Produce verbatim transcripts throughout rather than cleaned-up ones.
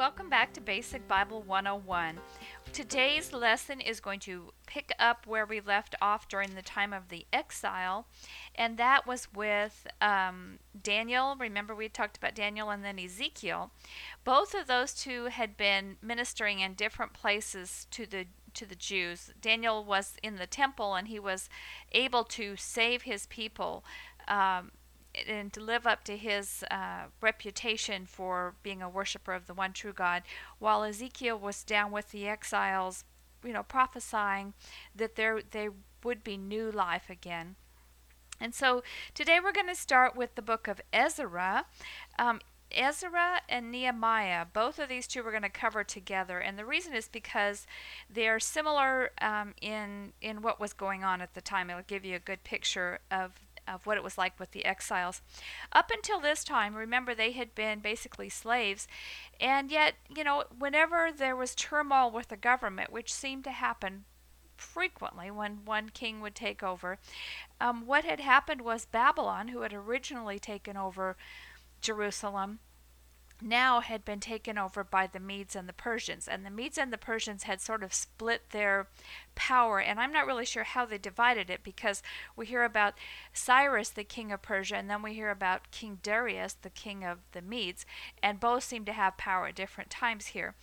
welcome back to Basic Bible one oh one. Today's lesson is going to pick up where we left off during the time of the exile, and that was with um, Daniel. Remember, we talked about Daniel and then Ezekiel. Both of those two had been ministering in different places to the to the Jews. Daniel was in the temple, and he was able to save his people um, and to live up to his uh, reputation for being a worshiper of the one true God, while Ezekiel was down with the exiles, you know, prophesying that there they would be new life again. And so today we're going to start with the book of Ezra. Um, Ezra and Nehemiah, both of these two we're going to cover together, and the reason is because they're similar um, in in what was going on at the time. It'll give you a good picture of of what it was like with the exiles. Up until this time, remember, they had been basically slaves, and yet, you know, whenever there was turmoil with the government, which seemed to happen frequently when one king would take over, um, what had happened was Babylon, who had originally taken over Jerusalem, now had been taken over by the Medes and the Persians. And the Medes and the Persians had sort of split their power, and I'm not really sure how they divided it, because we hear about Cyrus, the king of Persia, and then we hear about King Darius, the king of the Medes, and both seem to have power at different times here.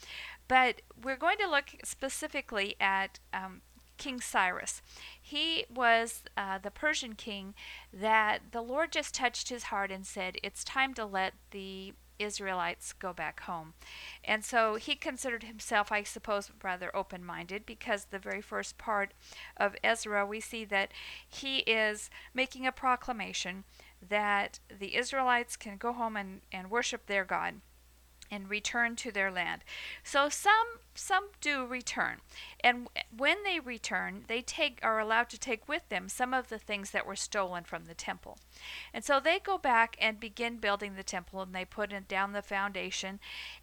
But we're going to look specifically at um, King Cyrus. He was uh, the Persian king that the Lord just touched his heart and said, it's time to let the Israelites go back home. And so he considered himself, I suppose, rather open-minded, because the very first part of Ezra, we see that he is making a proclamation that the Israelites can go home and, and worship their God and return to their land. So some some do return, and when they return, they take are allowed to take with them some of the things that were stolen from the temple. And so they go back and begin building the temple, and they put in, down the foundation,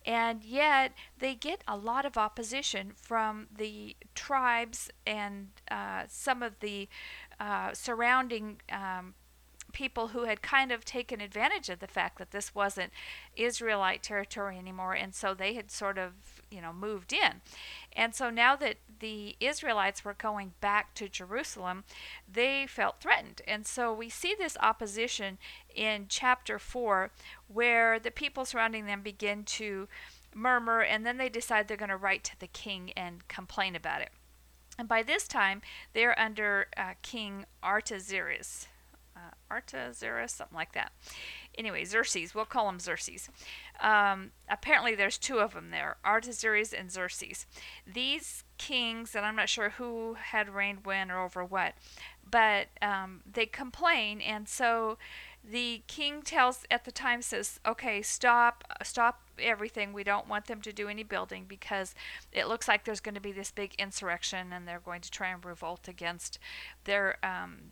and yet they get a lot of opposition from the tribes and uh, some of the uh, surrounding um, people who had kind of taken advantage of the fact that this wasn't Israelite territory anymore, and so they had sort of, you know, moved in. And so now that the Israelites were going back to Jerusalem, they felt threatened. And so we see this opposition in chapter four, where the people surrounding them begin to murmur, and then they decide they're going to write to the king and complain about it. And by this time, they're under uh, King Artaxerxes. Uh, Artaxerxes, something like that. Anyway, Xerxes, we'll call him Xerxes. Um, apparently there's two of them there, Artaxerxes and Xerxes. These kings, and I'm not sure who had reigned when or over what, but um, they complain, and so the king tells, at the time says, okay, stop, stop everything. We don't want them to do any building, because it looks like there's going to be this big insurrection, and they're going to try and revolt against their um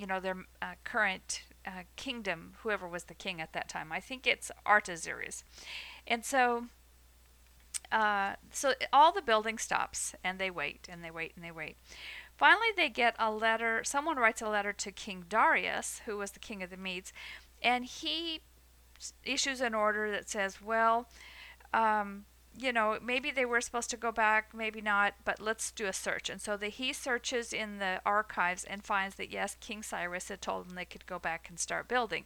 you know, their uh, current uh, kingdom, whoever was the king at that time. I think it's Artaxerxes. And so uh, so all the building stops, and they wait, and they wait, and they wait. Finally, they get a letter. Someone writes a letter to King Darius, who was the king of the Medes, and he issues an order that says, well, um, you know, maybe they were supposed to go back, maybe not, but let's do a search. And so the, he searches in the archives and finds that, yes, King Cyrus had told them they could go back and start building.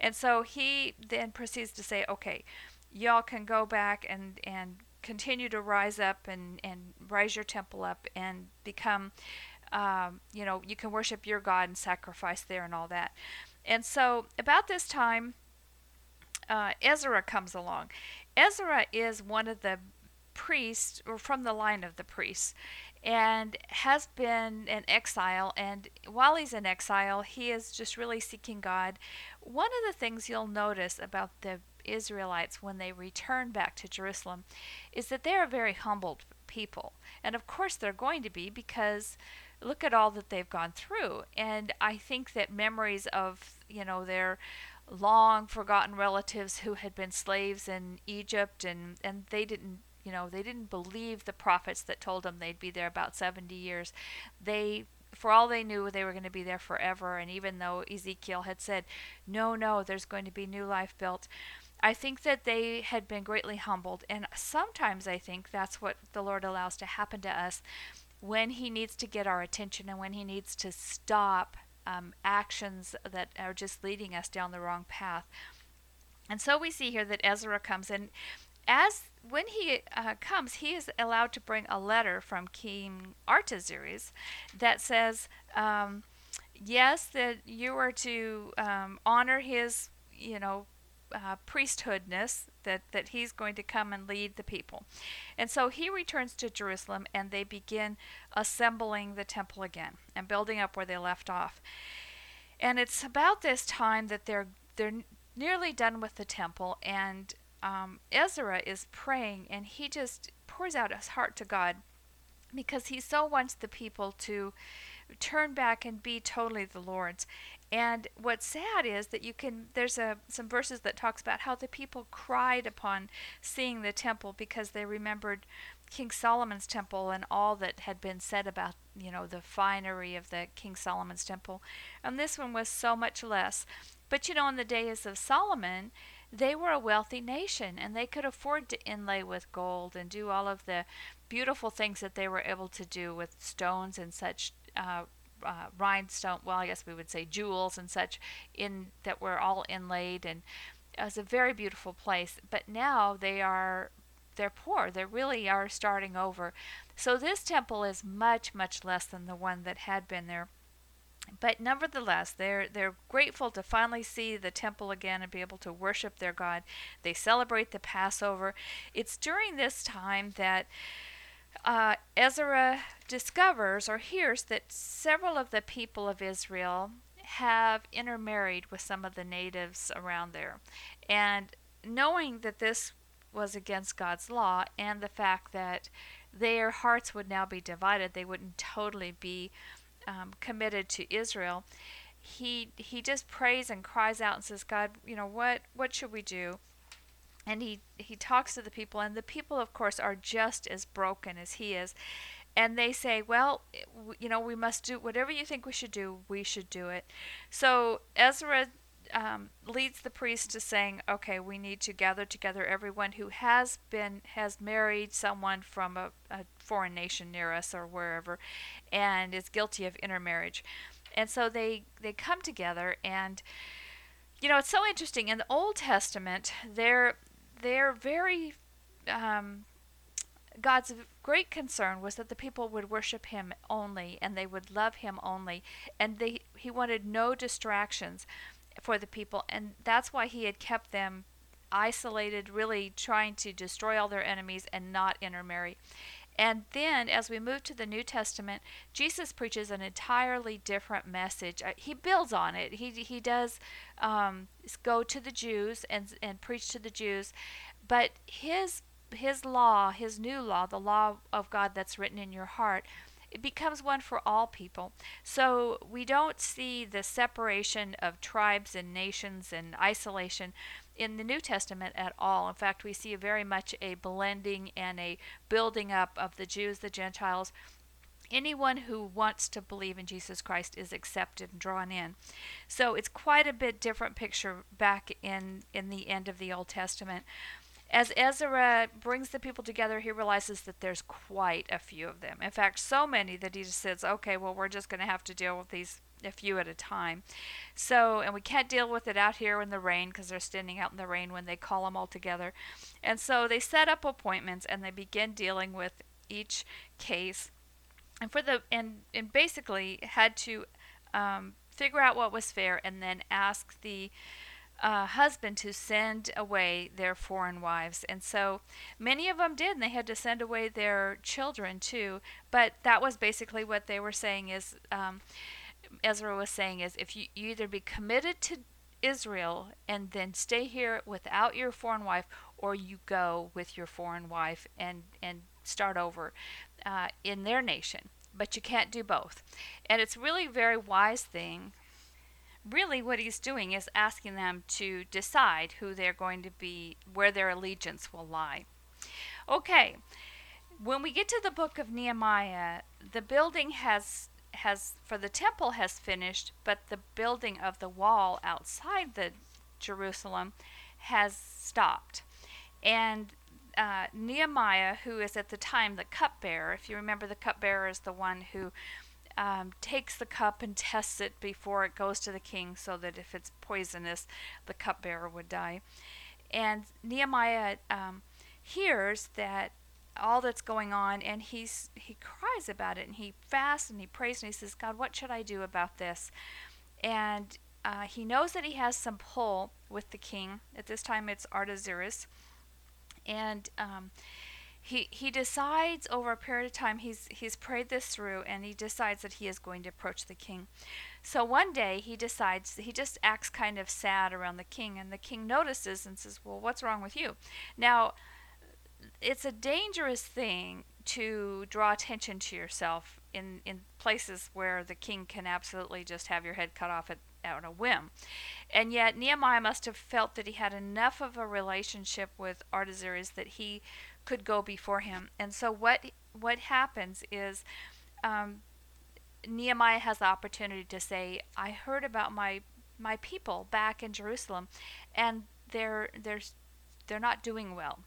And so he then proceeds to say, okay, y'all can go back and, and continue to rise up and, and rise your temple up and become, um, you know, you can worship your God and sacrifice there and all that. And so about this time, Uh, Ezra comes along. Ezra is one of the priests, or from the line of the priests, and has been in exile. And while he's in exile, he is just really seeking God. One of the things you'll notice about the Israelites when they return back to Jerusalem is that they are very humbled people. And of course they're going to be, because look at all that they've gone through. And I think that memories of, you know, their long forgotten relatives who had been slaves in Egypt, and and they didn't you know they didn't believe the prophets that told them they'd be there about seventy years. They, for all they knew, they were going to be there forever. And even though Ezekiel had said, no no, there's going to be new life built, I think that they had been greatly humbled, and sometimes I think that's what the Lord allows to happen to us when he needs to get our attention and when he needs to stop um, actions that are just leading us down the wrong path. And so we see here that Ezra comes, and as when he uh, comes, he is allowed to bring a letter from King Artaxerxes that says, um, yes, that you are to um, honor his, you know, Uh, priesthoodness, that that he's going to come and lead the people. And so he returns to Jerusalem, and they begin assembling the temple again and building up where they left off. And it's about this time that they're they're nearly done with the temple, and um, Ezra is praying, and he just pours out his heart to God, because he so wants the people to turn back and be totally the Lord's. And what's sad is that you can, there's a, some verses that talks about how the people cried upon seeing the temple, because they remembered King Solomon's temple and all that had been said about, you know, the finery of the King Solomon's temple. And this one was so much less. But, you know, in the days of Solomon, they were a wealthy nation, and they could afford to inlay with gold and do all of the beautiful things that they were able to do with stones and such uh, Uh, rhinestone, well, I guess we would say jewels and such, in that were all inlaid, and it was a very beautiful place. But now they are, they're poor. They really are starting over. So this temple is much, much less than the one that had been there. But nevertheless, they're they're grateful to finally see the temple again and be able to worship their God. They celebrate the Passover. It's during this time that Uh, Ezra discovers or hears that several of the people of Israel have intermarried with some of the natives around there. And knowing that this was against God's law, and the fact that their hearts would now be divided, they wouldn't totally be um, committed to Israel, he he just prays and cries out and says, God, you know, what, what should we do? And he, he talks to the people, and the people, of course, are just as broken as he is. And they say, well, you know, we must do whatever you think we should do, we should do it. So Ezra um, leads the priests to saying, okay, we need to gather together everyone who has been, has married someone from a, a foreign nation near us or wherever, and is guilty of intermarriage. And so they, they come together, and, you know, it's so interesting. In the Old Testament, they're... Their very, um, God's great concern was that the people would worship him only, and they would love him only, and they, he wanted no distractions for the people, and that's why he had kept them isolated, really trying to destroy all their enemies and not intermarry. And then, as we move to the New Testament, Jesus preaches an entirely different message. He builds on it. He he does um, go to the Jews and and preach to the Jews, but his his law, his new law, the law of God that's written in your heart, it becomes one for all people. So we don't see the separation of tribes and nations and isolation in the New Testament at all. In fact, we see very much a blending and a building up of the Jews, the Gentiles. Anyone who wants to believe in Jesus Christ is accepted and drawn in. So it's quite a bit different picture back in, in the end of the Old Testament. As Ezra brings the people together, he realizes that there's quite a few of them. In fact, so many that he just says, okay, well, we're just going to have to deal with these a few at a time. So, and we can't deal with it out here in the rain, because they're standing out in the rain when they call them all together. And so they set up appointments, and they begin dealing with each case. And for the and, and basically had to um, figure out what was fair, and then ask the Uh, husband to send away their foreign wives. And so many of them did, and they had to send away their children too. But that was basically what they were saying is, um, Ezra was saying is, if you, you either be committed to Israel and then stay here without your foreign wife, or you go with your foreign wife and, and start over uh, in their nation. But you can't do both. And it's really a very wise thing. Really, what he's doing is asking them to decide who they're going to be, where their allegiance will lie. Okay, when we get to the book of Nehemiah, the building has, has for the temple has finished, but the building of the wall outside the Jerusalem has stopped. And uh, Nehemiah, who is at the time the cupbearer, if you remember, the cupbearer is the one who um, takes the cup and tests it before it goes to the king, so that if it's poisonous, the cupbearer would die. And Nehemiah um, hears that all that's going on, and he's he cries about it, and he fasts and he prays, and he says, God, what should I do about this? And uh, he knows that he has some pull with the king. At this time it's Artaxerxes, and um, he he decides over a period of time, he's he's prayed this through, and he decides that he is going to approach the king. So one day he decides, he just acts kind of sad around the king, and the king notices and says, well, what's wrong with you? Now, it's a dangerous thing to draw attention to yourself in, in places where the king can absolutely just have your head cut off at, on a whim. And yet Nehemiah must have felt that he had enough of a relationship with Artaxerxes that he could go before him. And so what what happens is um, Nehemiah has the opportunity to say, I heard about my my people back in Jerusalem, and they're they're they're not doing well.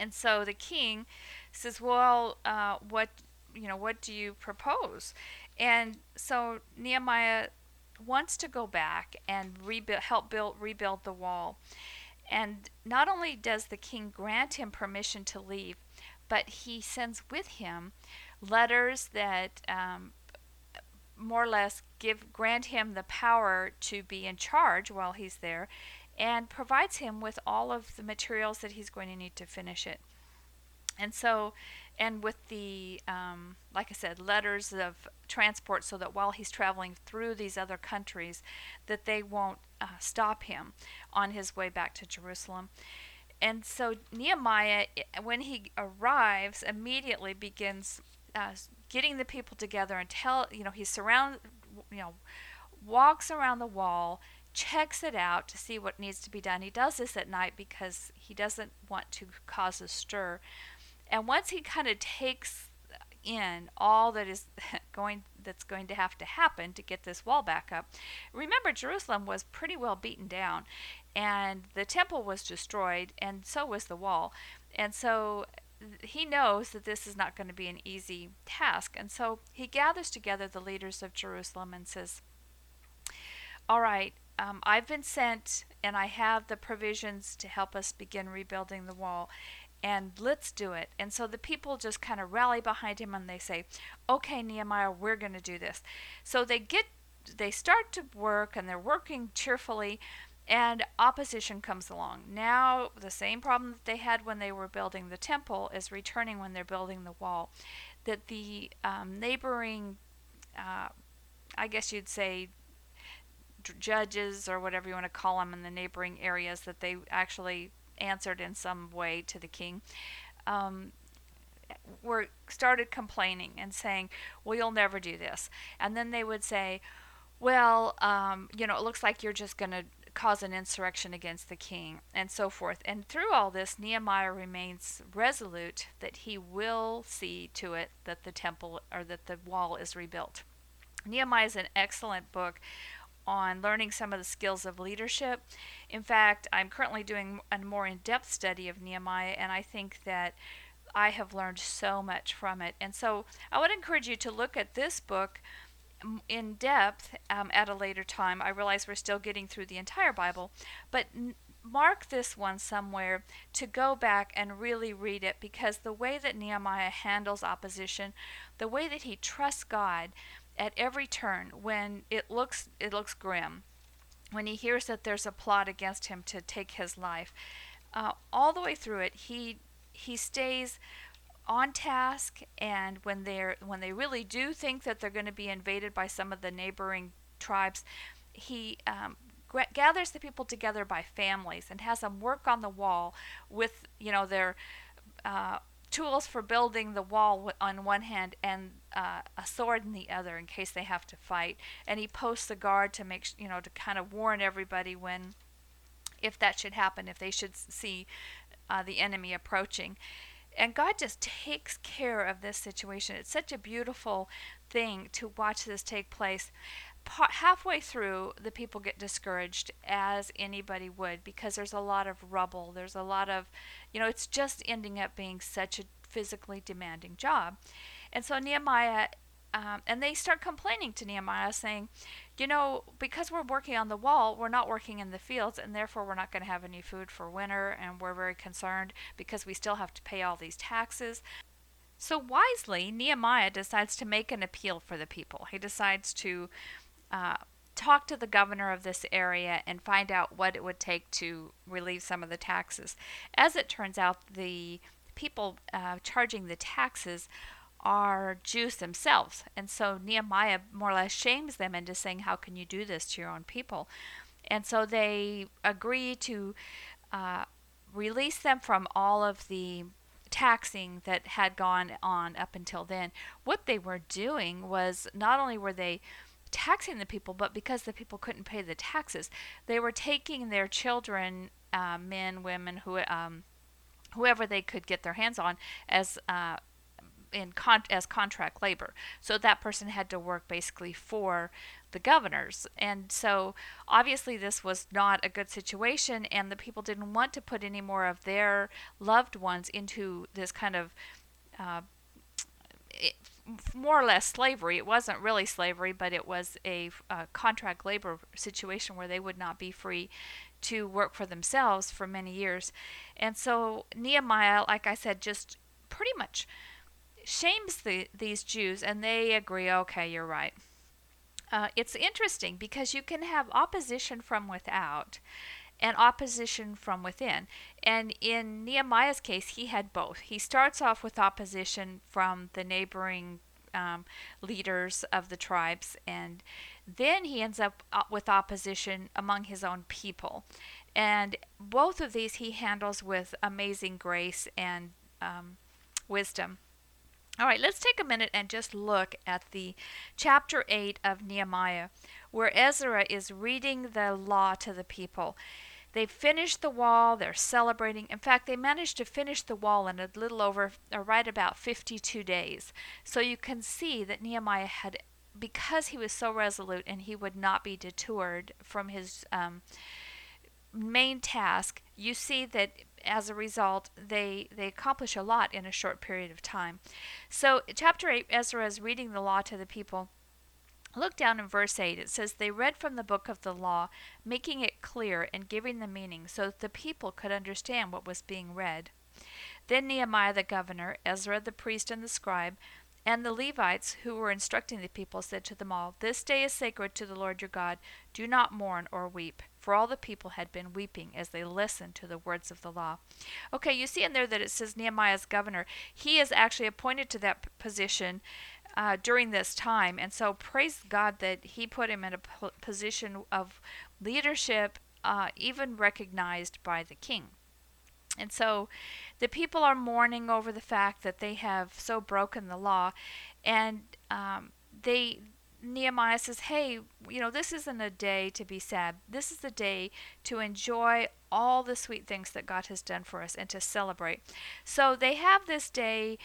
And so the king says, well, uh, what, you know, what do you propose? And so Nehemiah wants to go back and rebuild, help build, rebuild the wall. And not only does the king grant him permission to leave, but he sends with him letters that um, more or less give grant him the power to be in charge while he's there, and provides him with all of the materials that he's going to need to finish it. And so, and with the, um, like I said, letters of transport, so that while he's traveling through these other countries, that they won't uh, stop him on his way back to Jerusalem. And so Nehemiah, when he arrives, immediately begins uh, getting the people together and tell, you know, he surround, you know, walks around the wall, checks it out to see what needs to be done. He does this at night because he doesn't want to cause a stir. And once he kind of takes in all that is going, that's going to have to happen to get this wall back up. Remember, Jerusalem was pretty well beaten down, and the temple was destroyed, and so was the wall. And so he knows that this is not going to be an easy task. And so he gathers together the leaders of Jerusalem and says, all right, Um, I've been sent, and I have the provisions to help us begin rebuilding the wall, and let's do it. And so the people just kind of rally behind him, and they say, okay, Nehemiah, we're going to do this. So they get, they start to work, and they're working cheerfully, and opposition comes along. Now, the same problem that they had when they were building the temple is returning when they're building the wall, that the um, neighboring, uh, I guess you'd say, judges or whatever you want to call them in the neighboring areas, that they actually answered in some way to the king, um, were started complaining and saying, well, you'll never do this. And then they would say, well, um, you know, it looks like you're just going to cause an insurrection against the king, and so forth. And through all this, Nehemiah remains resolute that he will see to it that the temple, or that the wall, is rebuilt. Nehemiah is an excellent book on learning some of the skills of leadership. In fact, I'm currently doing a more in-depth study of Nehemiah, and I think that I have learned so much from it. And so I would encourage you to look at this book in depth um, at a later time. I realize we're still getting through the entire Bible, but n- mark this one somewhere to go back and really read it, because the way that Nehemiah handles opposition, the way that he trusts God at every turn, when it looks it looks grim, when he hears that there's a plot against him to take his life, uh, all the way through it, he he stays on task. And when they're when they really do think that they're going to be invaded by some of the neighboring tribes, he um, g- gathers the people together by families and has them work on the wall with, you know, their uh, tools for building the wall on one hand, and uh, a sword in the other, in case they have to fight. And he posts the guard to make, you know, to kind of warn everybody when, if that should happen, if they should see uh, the enemy approaching. And God just takes care of this situation. It's such a beautiful thing to watch this take place. halfway through, the people get discouraged, as anybody would, because there's a lot of rubble. There's a lot of, you know, it's just ending up being such a physically demanding job. And so Nehemiah, um, and they start complaining to Nehemiah, saying, you know, because we're working on the wall, we're not working in the fields, and therefore we're not going to have any food for winter, and we're very concerned because we still have to pay all these taxes. So wisely, Nehemiah decides to make an appeal for the people. He decides to Uh, talk to the governor of this area and find out what it would take to relieve some of the taxes. As it turns out, the people uh, charging the taxes are Jews themselves. And so Nehemiah more or less shames them into saying, how can you do this to your own people? And so they agree to uh, release them from all of the taxing that had gone on up until then. What they were doing was, not only were they taxing the people, but because the people couldn't pay the taxes, they were taking their children, uh, men, women, who, um, whoever they could get their hands on, as uh, in con- as contract labor. So that person had to work basically for the governors, and so obviously this was not a good situation, and the people didn't want to put any more of their loved ones into this kind of uh, it, more or less slavery. It wasn't really slavery, but it was a, a contract labor situation where they would not be free to work for themselves for many years. And so Nehemiah, like I said, just pretty much shames the, these Jews, and they agree, okay, you're right. Uh, it's interesting because you can have opposition from without and opposition from within. And in Nehemiah's case, he had both. He starts off with opposition from the neighboring um, leaders of the tribes, and then he ends up with opposition among his own people. And both of these he handles with amazing grace and um, wisdom. All right, let's take a minute and just look at the chapter eight of Nehemiah, where Ezra is reading the law to the people. They finished the wall. They're celebrating. In fact, they managed to finish the wall in a little over, or right about fifty-two days. So you can see that Nehemiah had, because he was so resolute and he would not be detoured from his um, main task, you see that as a result, they, they accomplish a lot in a short period of time. So chapter eight, Ezra is reading the law to the people. Look down in verse eight. It says, they read from the book of the law, making it clear and giving the meaning so that the people could understand what was being read. Then Nehemiah the governor, Ezra the priest and the scribe, and the Levites who were instructing the people said to them all, this day is sacred to the Lord your God. Do not mourn or weep. For all the people had been weeping as they listened to the words of the law. Okay, you see in there that it says Nehemiah's governor. He is actually appointed to that position Uh, during this time, and so praise God that he put him in a p- position of leadership, uh, even recognized by the king. And so the people are mourning over the fact that they have so broken the law, and um, they Nehemiah says, hey, you know, this isn't a day to be sad. This is the day to enjoy all the sweet things that God has done for us and to celebrate. So they have this day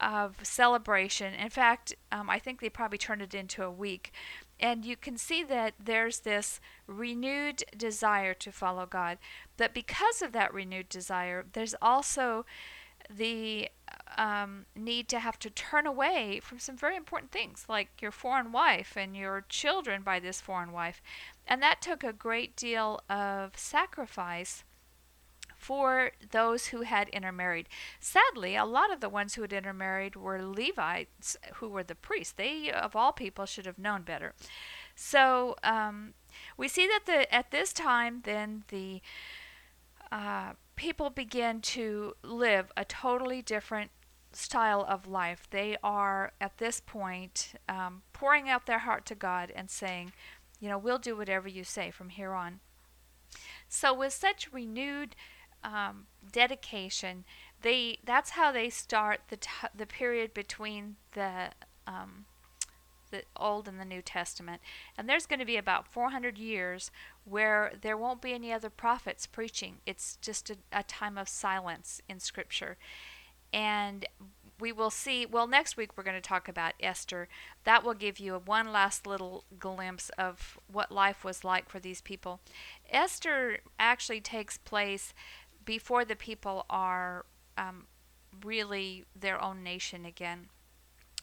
of celebration. In fact, um, I think they probably turned it into a week. And you can see that there's this renewed desire to follow God. But because of that renewed desire, there's also the um, need to have to turn away from some very important things, like your foreign wife and your children by this foreign wife. And that took a great deal of sacrifice for those who had intermarried. Sadly, a lot of the ones who had intermarried were Levites, who were the priests. They, of all people, should have known better. So um, we see that the at this time, then the uh, people begin to live a totally different style of life. They are, at this point, um, pouring out their heart to God and saying, you know, we'll do whatever you say from here on. So with such renewed Um, dedication, they that's how they start the t- the period between the um, the Old and the New Testament. And there's going to be about four hundred years where there won't be any other prophets preaching. It's just a, a time of silence in Scripture. And we will see, well, next week we're going to talk about Esther. That will give you one last little glimpse of what life was like for these people. Esther actually takes place before the people are um, really their own nation again.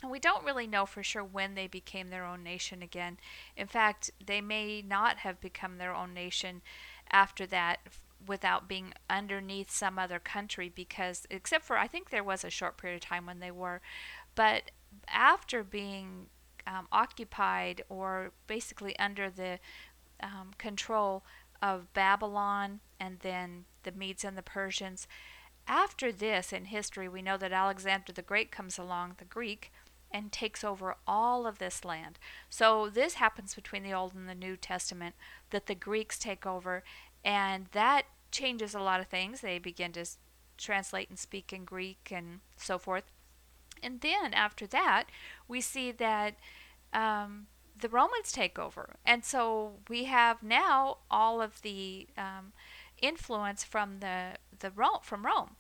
And we don't really know for sure when they became their own nation again. In fact, they may not have become their own nation after that without being underneath some other country, because except for I think there was a short period of time when they were, but after being um, occupied or basically under the um, control of Babylon and then the Medes and the Persians, after this in history we know that Alexander the Great comes along, the Greek, and takes over all of this land. So this happens between the Old and the New Testament, that the Greeks take over, and that changes a lot of things. They begin to translate and speak in Greek and so forth. And then after that, we see that um, the Romans take over. And so we have now all of the um, influence from the, the Rome, from Rome.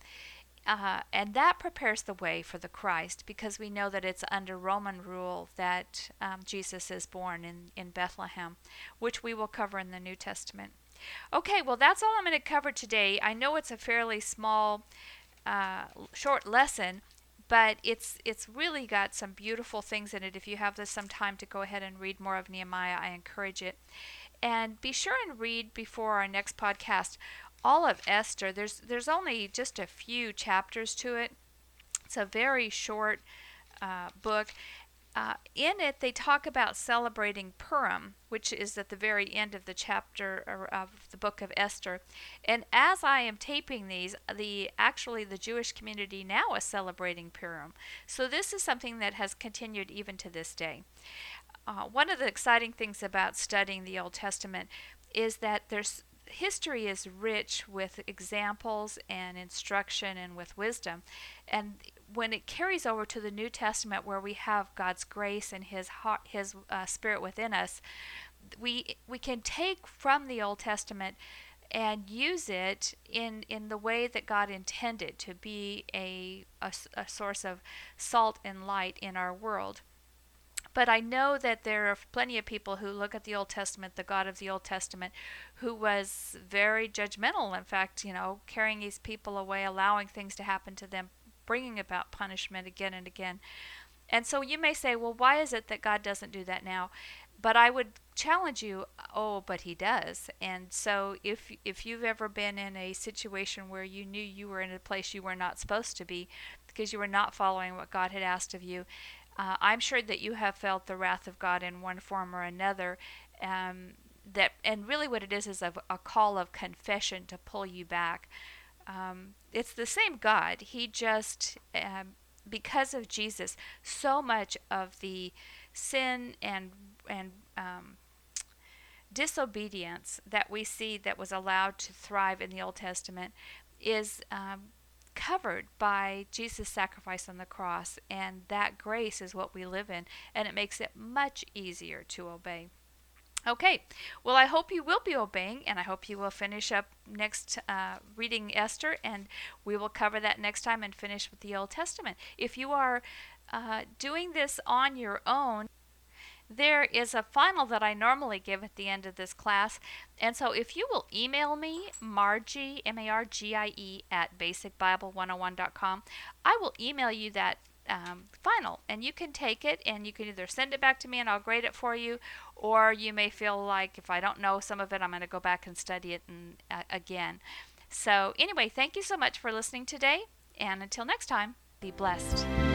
Uh, and that prepares the way for the Christ, because we know that it's under Roman rule that um, Jesus is born in, in Bethlehem, which we will cover in the New Testament. Okay, well, that's all I'm going to cover today. I know it's a fairly small, uh, short lesson, but it's it's really got some beautiful things in it. If you have this some time to go ahead and read more of Nehemiah, I encourage it. And be sure and read before our next podcast all of Esther. There's, there's only just a few chapters to it. It's a very short uh, book. Uh, in it, they talk about celebrating Purim, which is at the very end of the chapter or of the book of Esther. And as I am taping these, the actually the Jewish community now is celebrating Purim. So this is something that has continued even to this day. Uh, one of the exciting things about studying the Old Testament is that there's history is rich with examples and instruction and with wisdom. And when it carries over to the New Testament, where we have God's grace and His heart, His uh, Spirit within us, we we can take from the Old Testament and use it in in the way that God intended, to be a a, a source of salt and light in our world. But I know that there are plenty of people who look at the Old Testament, the God of the Old Testament, who was very judgmental. In fact, you know, carrying these people away, allowing things to happen to them, bringing about punishment again and again. And so you may say, well, why is it that God doesn't do that now? But I would challenge you, oh, but He does. And so if if you've ever been in a situation where you knew you were in a place you were not supposed to be because you were not following what God had asked of you, uh, I'm sure that you have felt the wrath of God in one form or another. Um, that and really what it is is a, a call of confession to pull you back. Um, it's the same God. He just, um, because of Jesus, so much of the sin and and um, disobedience that we see that was allowed to thrive in the Old Testament is um, covered by Jesus' sacrifice on the cross, and that grace is what we live in, and it makes it much easier to obey. Okay, well, I hope you will be obeying, and I hope you will finish up next uh, reading Esther, and we will cover that next time and finish with the Old Testament. If you are uh, doing this on your own, there is a final that I normally give at the end of this class, and so if you will email me, Margie, M A R G I E, at basic bible one oh one dot com, I will email you that Um, final, and you can take it and you can either send it back to me and I'll grade it for you, or you may feel like if I don't know some of it, I'm going to go back and study it and, uh, again. So anyway, thank you so much for listening today, and until next time, be blessed.